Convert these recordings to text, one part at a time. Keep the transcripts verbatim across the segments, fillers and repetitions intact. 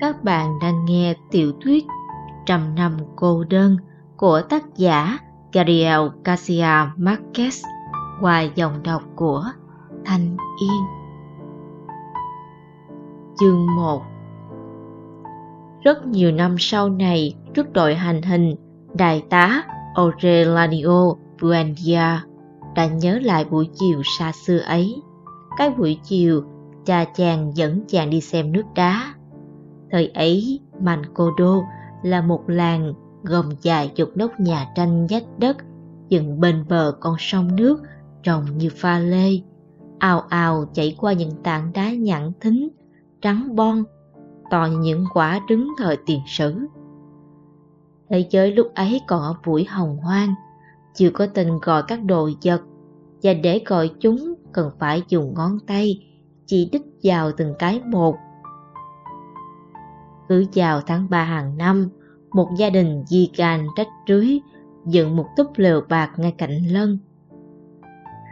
Các bạn đang nghe tiểu thuyết Trăm năm cô đơn của tác giả Gabriel Garcia Marquez qua giọng đọc của Thanh Yên. Chương một. Rất nhiều năm sau này, trước đội hành hình, đại tá Aureliano Buendía đã nhớ lại buổi chiều xa xưa ấy. Cái buổi chiều, cha chàng dẫn chàng đi xem nước đá. Thời ấy, Macondo là một làng gồm vài chục nóc nhà tranh vách đất dựng bên bờ con sông nước trông như pha lê, ào ào chảy qua những tảng đá nhẵn thính, trắng bon, to như những quả trứng thời tiền sử. Thế giới lúc ấy còn ở buổi hồng hoang, chưa có tên gọi các đồ vật, và để gọi chúng cần phải dùng ngón tay chỉ đích vào từng cái một. Cứ vào tháng ba hàng năm, một gia đình Di-gan trách rưới dựng một túp lều bạc ngay cạnh lân.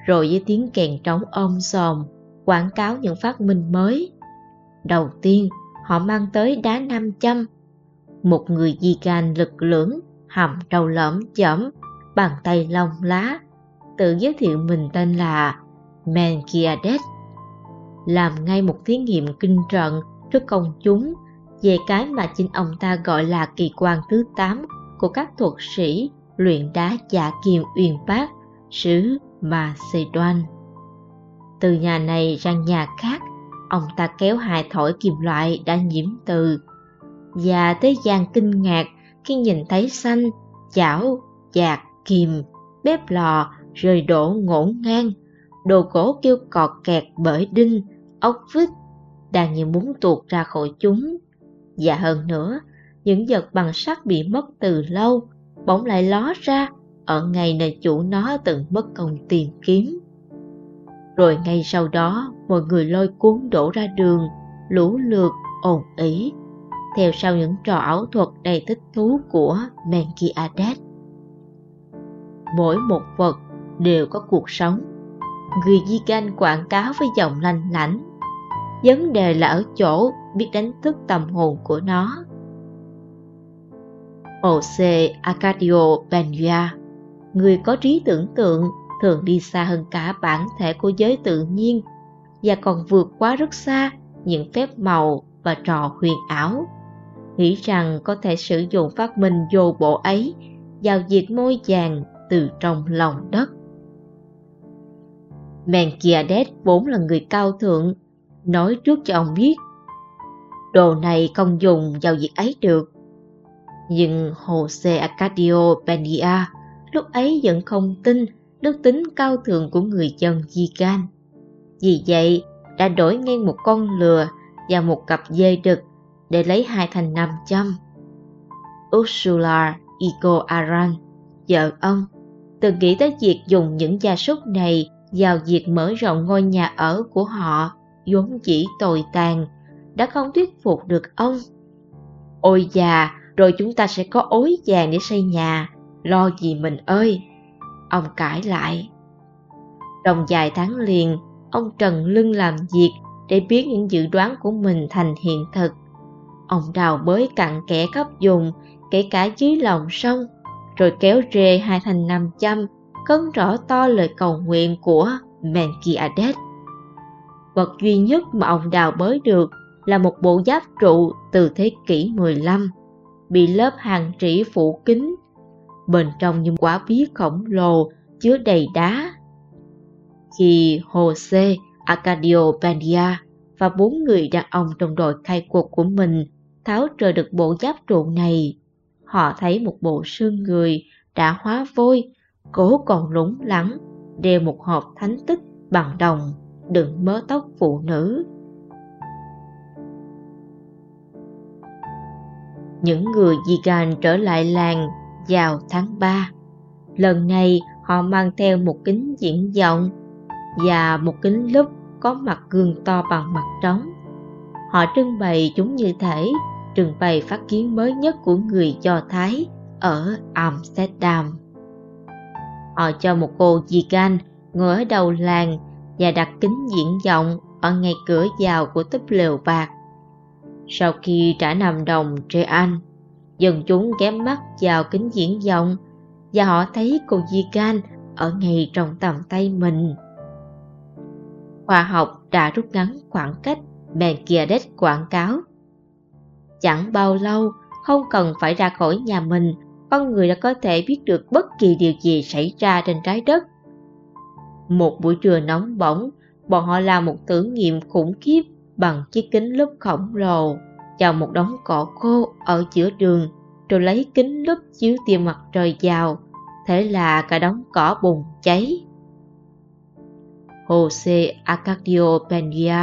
Rồi với tiếng kèn trống om sòm quảng cáo những phát minh mới. Đầu tiên, họ mang tới đá nam châm. Một người Di-gan lực lưỡng, hàm trâu lõm chỏm, bàn tay lông lá, tự giới thiệu mình tên là Menki Adet, làm ngay một thí nghiệm kinh trận trước công chúng về cái mà chính ông ta gọi là kỳ quan thứ tám của các thuật sĩ luyện đá Dạ Kiềm Uyên Bác xứ Macedon. Từ nhà này sang nhà khác, ông ta kéo hài thổi kim loại đã nhiễm từ, và thế gian kinh ngạc khi nhìn thấy xanh, chảo, chạc, kìm, bếp lò rơi đổ ngổn ngang, đồ gỗ kêu cọt kẹt bởi đinh, ốc vít đang như muốn tuột ra khỏi chúng. Và hơn nữa, những vật bằng sắt bị mất từ lâu bỗng lại ló ra ở ngày nơi chủ nó từng mất công tìm kiếm. Rồi ngay sau đó, mọi người lôi cuốn đổ ra đường, lũ lượt, ồn ỉ, theo sau những trò ảo thuật đầy thích thú của Menki Adet. Mỗi một vật đều có cuộc sống. Người Di-gan quảng cáo với giọng lanh lảnh. Vấn đề là ở chỗ biết đánh thức tâm hồn của nó. José Arcadio Buendía, người có trí tưởng tượng, thường đi xa hơn cả bản thể của giới tự nhiên và còn vượt quá rất xa những phép màu và trò huyền ảo, nghĩ rằng có thể sử dụng phát minh vô bổ ấy vào việc môi vàng từ trong lòng đất. Menki Adet vốn là người cao thượng, nói trước cho ông biết đồ này không dùng vào việc ấy được. Nhưng José Arcadio Buendía lúc ấy vẫn không tin đức tính cao thượng của người dân Di-gan. Vì vậy, đã đổi ngay một con lừa và một cặp dê đực để lấy hai thanh nam châm. Úrsula Iguarán, vợ ông, từng nghĩ tới việc dùng những gia súc này vào việc mở rộng ngôi nhà ở của họ, vốn chỉ tồi tàn, đã không thuyết phục được ông. Ôi già, rồi chúng ta sẽ có ối vàng để xây nhà, lo gì mình ơi, ông cãi lại. Trong vài tháng liền, ông trần lưng làm việc để biến những dự đoán của mình thành hiện thực. Ông đào bới cặn kẽ khắp vùng, kể cả dưới lòng sông, rồi kéo rê hai thanh nam châm, cấn rõ to lời cầu nguyện của Menki Adet. Vật duy nhất mà ông đào bới được là một bộ giáp trụ từ thế kỷ mười lăm, bị lớp hàng trĩ phủ kín, bên trong những quả bí khổng lồ chứa đầy đá. Khi José Arcadio Buendía và bốn người đàn ông trong đội khai cuộc của mình tháo rời được bộ giáp trụ này, họ thấy một bộ xương người đã hóa vôi, cổ còn lủng lẳng, đeo một hộp thánh tích bằng đồng đựng mớ tóc phụ nữ. Những người Di-gan trở lại làng vào tháng ba. Lần này họ mang theo một kính viễn vọng và một kính lúp có mặt gương to bằng mặt trống. Họ trưng bày chúng như thể trưng bày phát kiến mới nhất của người Do Thái ở Amsterdam. Họ cho một cô Di-gan ngồi ở đầu làng và đặt kính viễn vọng ở ngay cửa vào của túp lều bạc. Sau khi trả năm đồng real, dân chúng ghém mắt vào kính viễn vọng và họ thấy cô Di-gan ở ngay trong tầm tay mình. Khoa học đã rút ngắn khoảng cách Menki Adet quảng cáo. Chẳng bao lâu, không cần phải ra khỏi nhà mình, con người đã có thể biết được bất kỳ điều gì xảy ra trên trái đất. Một buổi trưa nóng bỏng, bọn họ làm một thử nghiệm khủng khiếp bằng chiếc kính lúp khổng lồ vào một đống cỏ khô ở giữa đường, rồi lấy kính lúp chiếu tia mặt trời vào. Thế là cả đống cỏ bùng cháy. José Arcadio Buendía,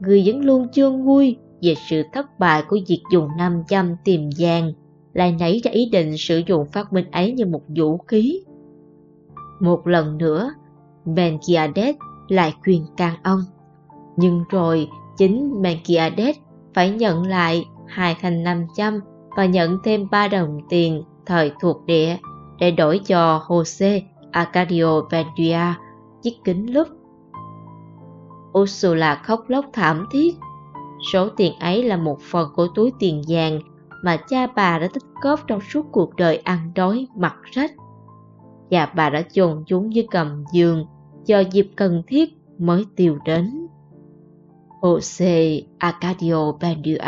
người vẫn luôn chưa nguôi về sự thất bại của việc dùng nam châm tìm vàng, lại nảy ra ý định sử dụng phát minh ấy như một vũ khí. Một lần nữa, Menki Adet lại khuyên can ông. Nhưng rồi, chính Menki Adet phải nhận lại hai thanh nam châm và nhận thêm ba đồng tiền thời thuộc địa để đổi cho José Arcadio Buendía chiếc kính lúp. Úrsula khóc lóc thảm thiết. Số tiền ấy là một phần của túi tiền vàng mà cha bà đã tích góp trong suốt cuộc đời ăn đói mặc rách. Và bà đã chôn chúng dưới gầm giường, chờ dịp cần thiết mới tiêu đến. José Arcadio Buendía,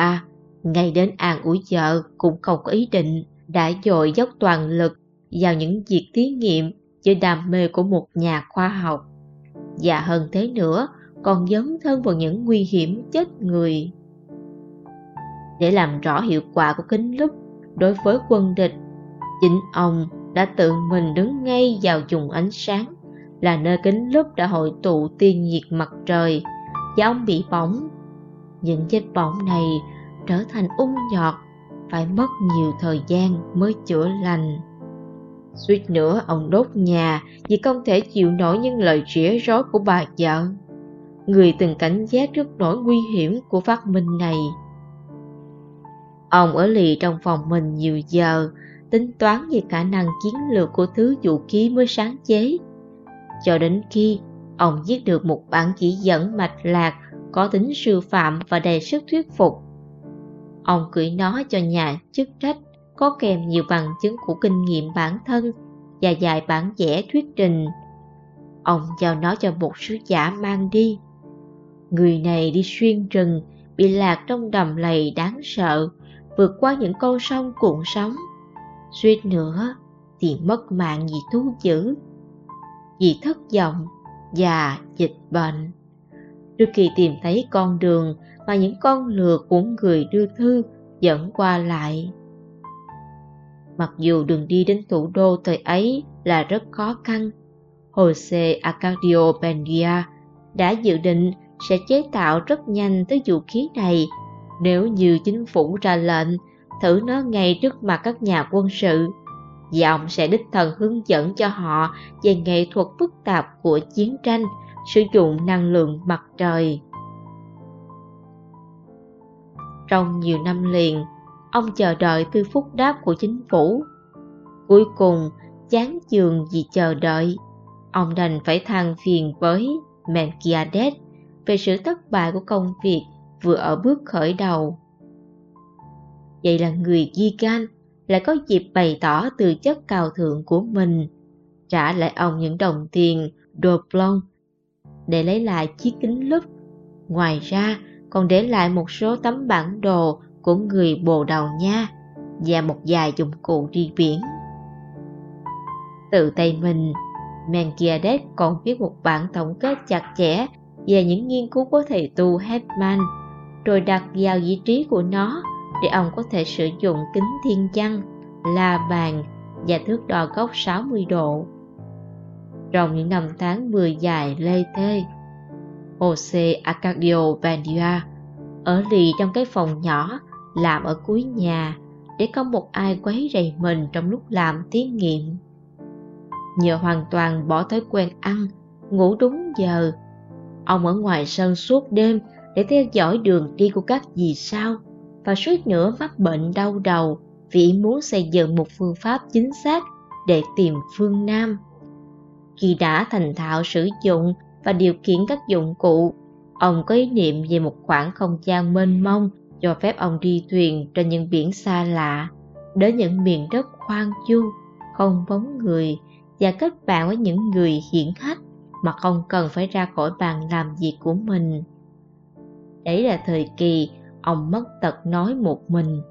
ngay đến an ủi vợ cũng không có ý định, đã dội dốc toàn lực vào những việc thí nghiệm với đam mê của một nhà khoa học. Và hơn thế nữa, còn dấn thân vào những nguy hiểm chết người. Để làm rõ hiệu quả của kính lúp đối với quân địch, chính ông đã tự mình đứng ngay vào vùng ánh sáng là nơi kính lúp đã hội tụ tia nhiệt mặt trời, và ông bị bỏng. Những vết bỏng này trở thành ung nhọt, phải mất nhiều thời gian mới chữa lành. Suýt nữa ông đốt nhà vì không thể chịu nổi những lời rỉa rối của bà vợ, người từng cảnh giác trước nỗi nguy hiểm của phát minh này. Ông ở lì trong phòng mình nhiều giờ, tính toán về khả năng chiến lược của thứ vũ khí mới sáng chế, cho đến khi ông viết được một bản chỉ dẫn mạch lạc có tính sư phạm và đầy sức thuyết phục. Ông gửi nó cho nhà chức trách, có kèm nhiều bằng chứng của kinh nghiệm bản thân và vài bản vẽ thuyết trình. Ông giao nó cho một sứ giả mang đi. Người này đi xuyên rừng, bị lạc trong đầm lầy đáng sợ, vượt qua những con sông cuộn sóng, suýt nữa thì mất mạng vì thú dữ, vì thất vọng và dịch bệnh. Trước khi tìm thấy con đường mà những con lừa của người đưa thư dẫn qua lại. Mặc dù đường đi đến thủ đô thời ấy là rất khó khăn, José Arcadio Buendía đã dự định sẽ chế tạo rất nhanh tới vũ khí này nếu như chính phủ ra lệnh thử nó ngay trước mặt các nhà quân sự, và ông sẽ đích thân hướng dẫn cho họ về nghệ thuật phức tạp của chiến tranh sử dụng năng lượng mặt trời. Trong nhiều năm liền, ông chờ đợi từ phúc đáp của chính phủ. Cuối cùng, chán chường vì chờ đợi, ông đành phải than phiền với Menki Adet về sự thất bại của công việc vừa ở bước khởi đầu. Vậy là người Di-gan lại có dịp bày tỏ tư chất cao thượng của mình, trả lại ông những đồng tiền doblon để lấy lại chiếc kính lúp. Ngoài ra còn để lại một số tấm bản đồ của người Bồ Đào Nha và một vài dụng cụ đi biển. Từ tay mình, Menki Adet còn viết một bản tổng kết chặt chẽ về những nghiên cứu của thầy tu Hetman, rồi đặt vào vị trí của nó để ông có thể sử dụng kính thiên văn, la bàn và thước đo góc sáu mươi độ. Trong những năm tháng mưa dài lê thê, José Arcadio Buendía ở lì trong cái phòng nhỏ làm ở cuối nhà để không một ai quấy rầy mình trong lúc làm thí nghiệm. Nhờ hoàn toàn bỏ thói quen ăn, ngủ đúng giờ, ông ở ngoài sân suốt đêm để theo dõi đường đi của các vì sao, và suýt nữa mắc bệnh đau đầu vì muốn xây dựng một phương pháp chính xác để tìm phương Nam. Khi đã thành thạo sử dụng và điều khiển các dụng cụ, ông có ý niệm về một khoảng không gian mênh mông cho phép ông đi thuyền trên những biển xa lạ, đến những miền đất hoang vu, không bóng người, và kết bạn với những người hiển hách mà không cần phải ra khỏi bàn làm việc của mình. Đấy là thời kỳ ông mất tật nói một mình,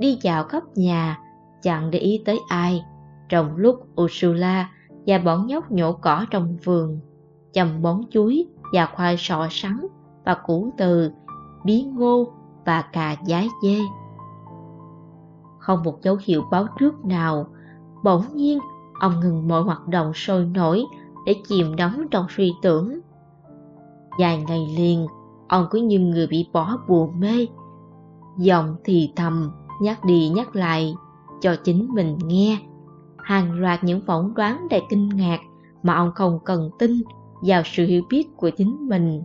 đi dạo khắp nhà, chẳng để ý tới ai, trong lúc Ursula và bọn nhóc nhổ cỏ trong vườn, chăm bón chuối và khoai sọ sắn và củ từ, bí ngô và cà giái dê. Không một dấu hiệu báo trước nào, bỗng nhiên ông ngừng mọi hoạt động sôi nổi để chìm đắm trong suy tưởng. Vài ngày liền, ông cứ như người bị bỏ bùa mê, giọng thì thầm nhắc đi nhắc lại cho chính mình nghe hàng loạt những phỏng đoán đầy kinh ngạc mà ông không cần tin vào sự hiểu biết của chính mình.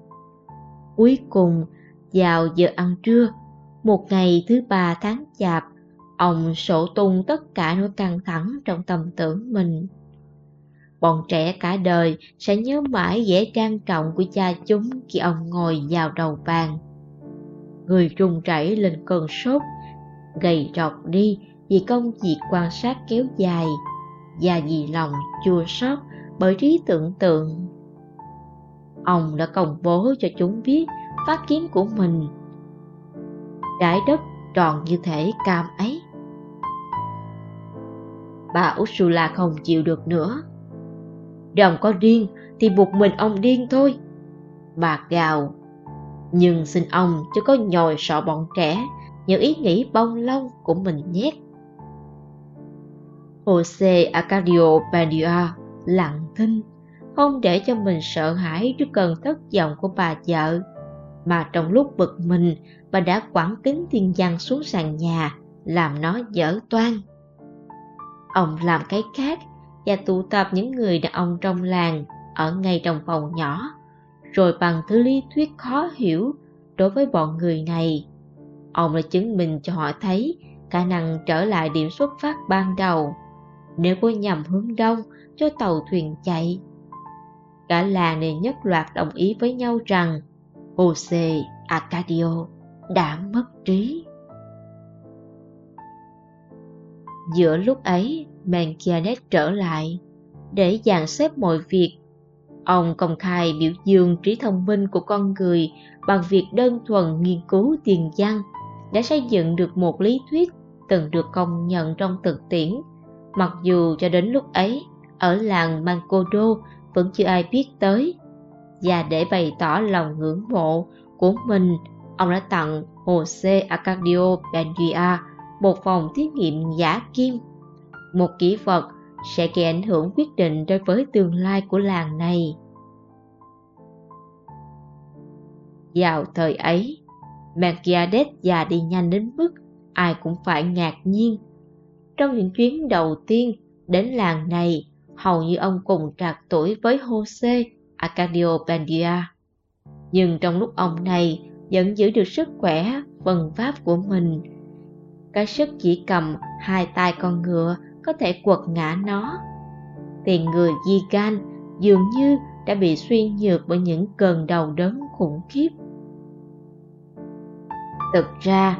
Cuối cùng, vào giờ ăn trưa, một ngày thứ ba tháng chạp, ông sổ tung tất cả nỗi căng thẳng trong tâm tưởng mình. Bọn trẻ cả đời sẽ nhớ mãi vẻ trang trọng của cha chúng khi ông ngồi vào đầu bàn. Người run rẩy lên cơn sốt, gầy rộc đi vì công việc quan sát kéo dài và vì lòng chua xót bởi trí tưởng tượng. Ông đã công bố cho chúng biết phát kiến của mình. Trái đất tròn như thể cam ấy. Bà Ursula không chịu được nữa. Đồng có điên thì buộc mình ông điên thôi, bà gào. Nhưng xin ông chứ có nhồi sọ bọn trẻ những ý nghĩ bông lông của mình nhét. José Arcadio Buendía lặng thinh, không để cho mình sợ hãi trước cơn thất vọng của bà vợ, mà trong lúc bực mình, bà đã quẳng kính thiên văn xuống sàn nhà, làm nó vỡ toang. Ông làm cái khác và tụ tập những người đàn ông trong làng ở ngay trong phòng nhỏ, rồi bằng thứ lý thuyết khó hiểu đối với bọn người này, ông đã chứng minh cho họ thấy khả năng trở lại điểm xuất phát ban đầu nếu có nhằm hướng đông cho tàu thuyền chạy. Cả làng này nhất loạt đồng ý với nhau rằng José Arcadio đã mất trí. Giữa lúc ấy, Menki Adet trở lại để dàn xếp mọi việc. Ông công khai biểu dương trí thông minh của con người bằng việc đơn thuần nghiên cứu tiền văn, đã xây dựng được một lý thuyết từng được công nhận trong thực tiễn, mặc dù cho đến lúc ấy ở làng Macondo vẫn chưa ai biết tới. Và để bày tỏ lòng ngưỡng mộ của mình, ông đã tặng José Arcadio Buendía một phòng thí nghiệm giả kim, một kỹ vật sẽ gây ảnh hưởng quyết định đối với tương lai của làng này. Vào thời ấy, Menki Adet già đi nhanh đến mức ai cũng phải ngạc nhiên. Trong những chuyến đầu tiên đến làng này, hầu như ông cùng trạc tuổi với José Arcadio Buendía, nhưng trong lúc ông này vẫn giữ được sức khỏe vần váp của mình, cái sức chỉ cầm hai tay con ngựa có thể quật ngã nó. Tiền người Di-gan dường như đã bị suy nhược bởi những cơn đau đớn khủng khiếp. Thực ra,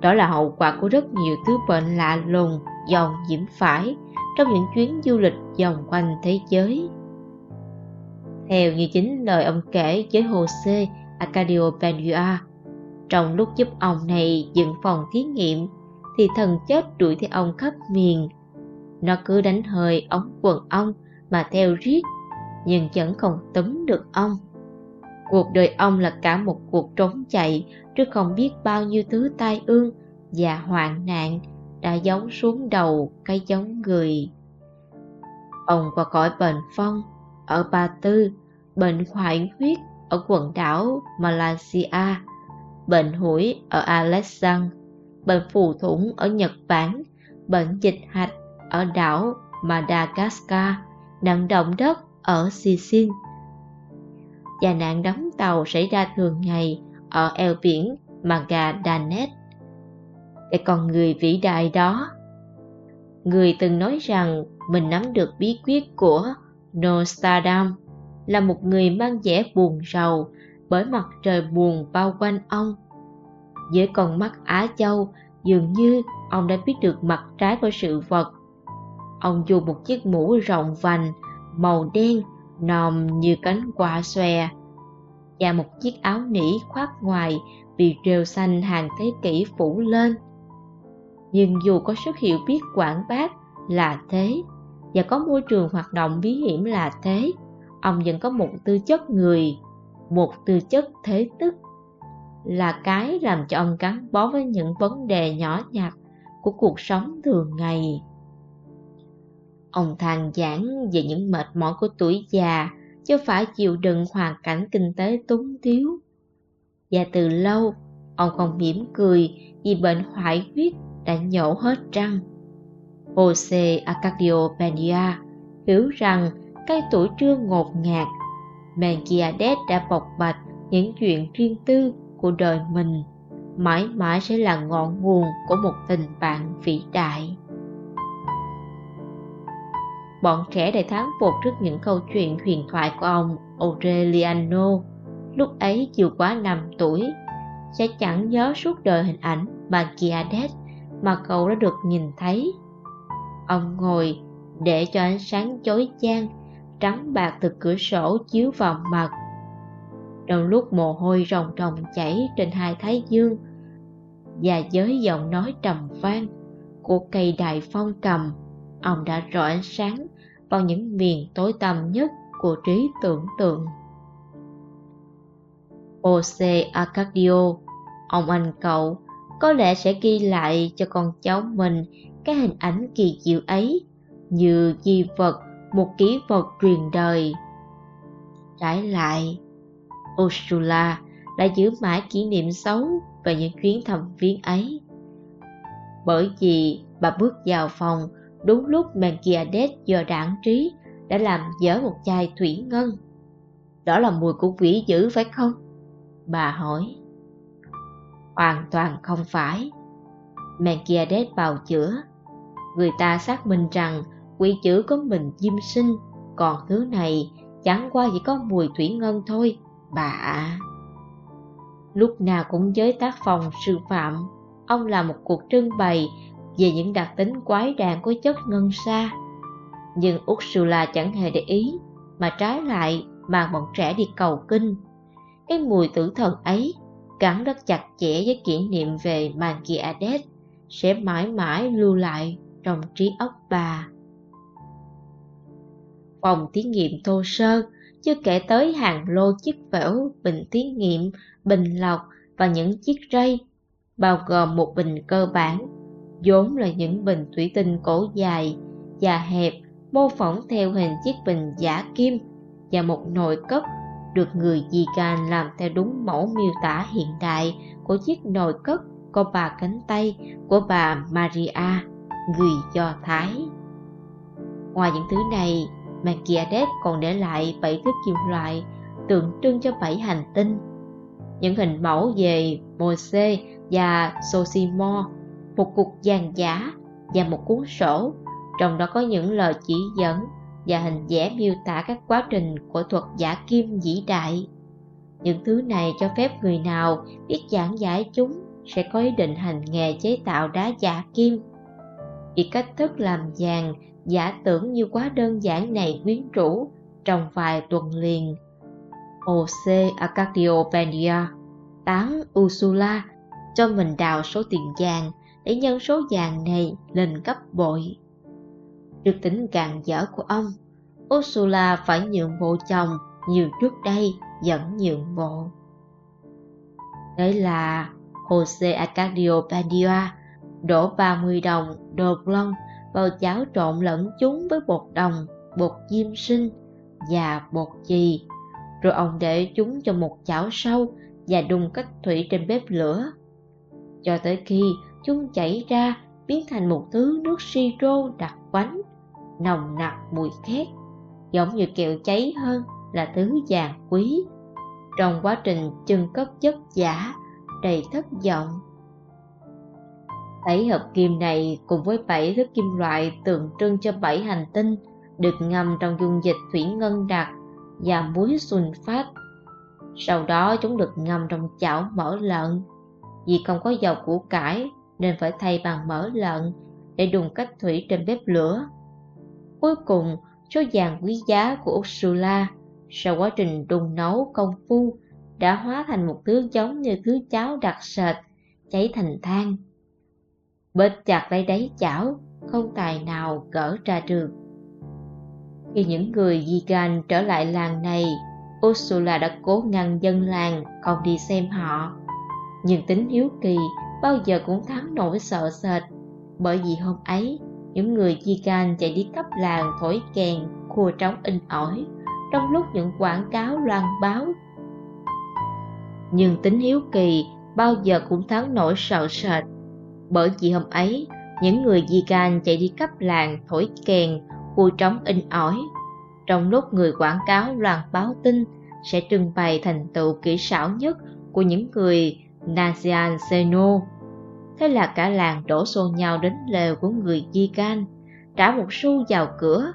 đó là hậu quả của rất nhiều thứ bệnh lạ lùng do ông nhiễm phải trong những chuyến du lịch vòng quanh thế giới. Theo như chính lời ông kể với José Arcadio Buendía, trong lúc giúp ông này dựng phòng thí nghiệm thì thần chết đuổi theo ông khắp miền. Nó cứ đánh hơi ống quần ông mà theo riết, nhưng vẫn không túm được ông. Cuộc đời ông là cả một cuộc trốn chạy trước không biết bao nhiêu thứ tai ương và hoạn nạn đã gióng xuống đầu cái giống người. Ông qua khỏi bệnh phong ở Ba Tư, bệnh hoại huyết ở quần đảo Malaysia, bệnh hủi ở Alexandria, bệnh phù thủng ở Nhật Bản, bệnh dịch hạch ở đảo Madagascar, nạn động đất ở Sicily và nạn đắm tàu xảy ra thường ngày ở eo biển Magadanet. Cái con người vĩ đại đó, người từng nói rằng mình nắm được bí quyết của Nostradamus, là một người mang vẻ buồn rầu bởi mặt trời buồn bao quanh ông, Với con mắt Á Châu, dường như ông đã biết được mặt trái của sự vật. Ông dùng một chiếc mũ rộng vành, màu đen, nòm như cánh quạ xòe, và một chiếc áo nỉ khoác ngoài bị rêu xanh hàng thế kỷ phủ lên. Nhưng dù có sức hiểu biết quảng bác là thế, và có môi trường hoạt động bí hiểm là thế, ông vẫn có một tư chất người, một tư chất thế tức, là cái làm cho ông gắn bó với những vấn đề nhỏ nhặt của cuộc sống thường ngày. Ông than vãn về những mệt mỏi của tuổi già, chứ phải chịu đựng hoàn cảnh kinh tế túng thiếu. Và từ lâu, ông không mỉm cười vì bệnh hoại huyết đã nhổ hết răng. José Arcadio Buendía hiểu rằng cái tuổi trưa ngột ngạt, Menki Adet đã bộc bạch những chuyện riêng tư của đời mình, mãi mãi sẽ là ngọn nguồn của một tình bạn vĩ đại. Bọn trẻ đầy thán phục trước những câu chuyện huyền thoại của ông Aureliano, lúc ấy chưa quá năm tuổi, sẽ chẳng nhớ suốt đời hình ảnh Menki Adet mà cậu đã được nhìn thấy. Ông ngồi để cho ánh sáng chói chang trắng bạc từ cửa sổ chiếu vào mặt. Đầu lúc mồ hôi ròng ròng chảy trên hai thái dương, và với giọng nói trầm vang của cây đại phong cầm, ông đã rọi ánh sáng vào những miền tối tăm nhất của trí tưởng tượng. José Arcadio, ông anh cậu, có lẽ sẽ ghi lại cho con cháu mình cái hình ảnh kỳ diệu ấy như di vật, một kỷ vật truyền đời. Trái lại, Ursula đã giữ mãi kỷ niệm xấu về những chuyến thăm viếng ấy, bởi vì bà bước vào phòng đúng lúc Menki Adet do đảng trí đã làm vỡ một chai thủy ngân. "Đó là mùi của quỷ dữ phải không?" bà hỏi. "Hoàn toàn không phải," Menki Adet bào chữa. "Người ta xác minh rằng quỷ dữ có mình diêm sinh, còn thứ này chẳng qua chỉ có mùi thủy ngân thôi, bà ạ." Lúc nào cũng với tác phong sư phạm, ông làm một cuộc trưng bày về những đặc tính quái đản của chất ngân sa. Nhưng Ursula chẳng hề để ý, mà trái lại mang bọn trẻ đi cầu kinh. Cái mùi tử thần ấy gắn rất chặt chẽ với kỷ niệm về Menki Adet, sẽ mãi mãi lưu lại trong trí óc bà. Phòng thí nghiệm thô sơ, chưa kể tới hàng lô chiếc phễu, bình thí nghiệm, bình lọc và những chiếc rây, bao gồm một bình cơ bản, vốn là những bình thủy tinh cổ dài và hẹp mô phỏng theo hình chiếc bình giả kim, và một nồi cốc được người Di-gan làm theo đúng mẫu miêu tả hiện đại của chiếc nồi cốc có ba cánh tay của bà Maria, người Do Thái. Ngoài những thứ này, Menki Adet còn để lại bảy thước kim loại tượng trưng cho bảy hành tinh, những hình mẫu về Moses và Sosimo, một cuộc giàn giả và một cuốn sổ, trong đó có những lời chỉ dẫn và hình vẽ miêu tả các quá trình của thuật giả kim vĩ đại. Những thứ này cho phép người nào biết giảng giải chúng sẽ có ý định hành nghề chế tạo đá giả kim. Vì cách thức làm vàng giả tưởng như quá đơn giản này quyến rũ trong vài tuần liền, José Arcadio Buendía tán Ursula cho mình đào số tiền vàng để nhân số vàng này lên gấp bội. Trước tính gàn dở của ông, Ursula phải nhượng bộ chồng nhiều trước đây vẫn nhượng bộ. Thế là José Arcadio Buendía đổ ba mươi đồng đồ lon vào cháo trộn lẫn chúng với bột đồng, bột diêm sinh và bột chì, rồi ông để chúng cho một chảo sâu và đun cách thủy trên bếp lửa, cho tới khi chúng chảy ra biến thành một thứ nước siro đặc quánh, nồng nặc mùi khét, giống như kẹo cháy hơn là thứ vàng quý. Trong quá trình chưng cất chất giả, đầy thất vọng, thấy hợp kim này cùng với bảy thước kim loại tượng trưng cho bảy hành tinh được ngâm trong dung dịch thủy ngân đặc và muối sunfat. Sau đó chúng được ngâm trong chảo mỡ lợn, vì không có dầu củ cải nên phải thay bằng mỡ lợn để đun cách thủy trên bếp lửa. Cuối cùng, số vàng quý giá của Ursula sau quá trình đun nấu công phu đã hóa thành một thứ giống như thứ cháo đặc sệt, cháy thành than. Bết chặt lấy đáy chảo, không tài nào gỡ ra được. Khi những người Di-gan trở lại làng này, Ursula đã cố ngăn dân làng không đi xem họ. Nhưng tính hiếu kỳ bao giờ cũng thắng nỗi sợ sệt, bởi vì hôm ấy, những người Di-gan chạy đi khắp làng thổi kèn, khua trống in ỏi, trong lúc những quảng cáo loan báo. Nhưng tính hiếu kỳ bao giờ cũng thắng nỗi sợ sệt, bởi vì hôm ấy, những người Di-gan chạy đi khắp làng thổi kèn, khua trống in ỏi, trong lúc người quảng cáo loan báo tin sẽ trưng bày thành tựu kỹ xảo nhất của những người Nazian Seno. Thế là cả làng đổ xô nhau đến lều của người Di-gan, trả một xu vào cửa.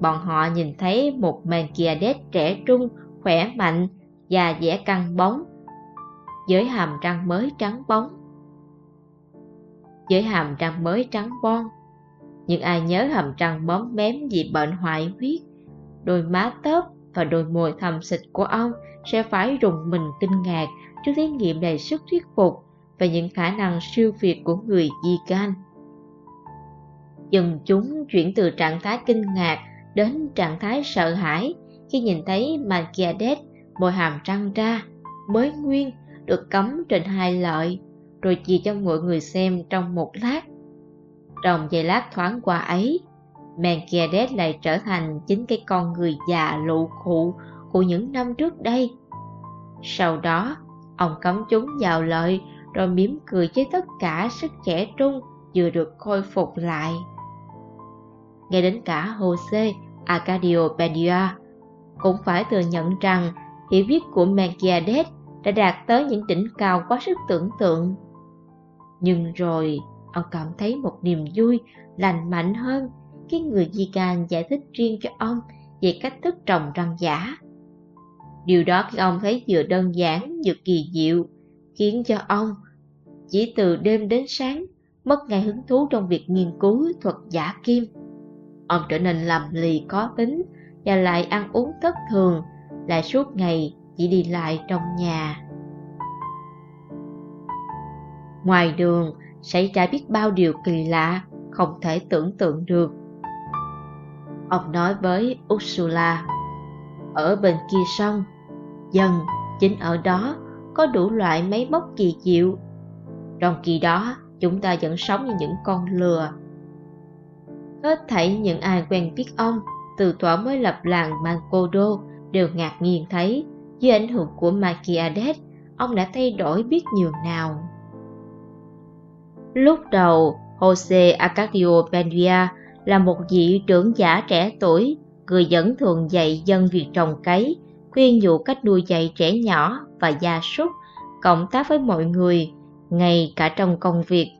Bọn họ nhìn thấy một Menki Adet trẻ trung, khỏe mạnh và vẻ căng bóng, với hàm răng mới trắng bóng, với hàm răng mới trắng bon. Nhưng ai nhớ hàm răng móm mém vì bệnh hoại huyết, đôi má tớp và đôi môi thầm xịt của ông sẽ phải rùng mình kinh ngạc trước thí nghiệm đầy sức thuyết phục về những khả năng siêu việt của người Di-gan. Dân chúng chuyển từ trạng thái kinh ngạc đến trạng thái sợ hãi khi nhìn thấy Menki Adet môi hàm răng ra, mới nguyên, được cắm trên hai lợi, rồi chỉ cho mọi người xem trong một lát. Trong giây lát thoáng qua ấy, Menki Adet lại trở thành chính cái con người già lụ khụ của những năm trước đây. Sau đó, ông cắm chúng vào lợi, rồi mỉm cười với tất cả sức trẻ trung vừa được khôi phục lại. Ngay đến cả José Arcadio Buendía cũng phải thừa nhận rằng hiểu biết của Menki Adet đã đạt tới những đỉnh cao quá sức tưởng tượng. Nhưng rồi, ông cảm thấy một niềm vui lành mạnh hơn khi người Di-gan giải thích riêng cho ông về cách thức trồng răng giả. Điều đó khi ông thấy vừa đơn giản vừa kỳ diệu, khiến cho ông chỉ từ đêm đến sáng mất ngay hứng thú trong việc nghiên cứu thuật giả kim. Ông trở nên lầm lì khó tính và lại ăn uống thất thường, lại suốt ngày chỉ đi lại trong nhà. Ngoài đường xảy ra biết bao điều kỳ lạ không thể tưởng tượng được. Ông nói với Ursula, ở bên kia sông, dần chính ở đó có đủ loại máy móc kỳ diệu. Trong khi đó, chúng ta vẫn sống như những con lừa. Hết thảy những ai quen biết ông từ thuở mới lập làng Macondo đều ngạc nhiên thấy dưới ảnh hưởng của Menki Adet, ông đã thay đổi biết nhiều nào. Lúc đầu, José Arcadio Buendía là một vị trưởng giả trẻ tuổi, người dẫn thường dạy dân việc trồng cấy, khuyên nhủ cách nuôi dạy trẻ nhỏ và gia súc, cộng tác với mọi người, ngay cả trong công việc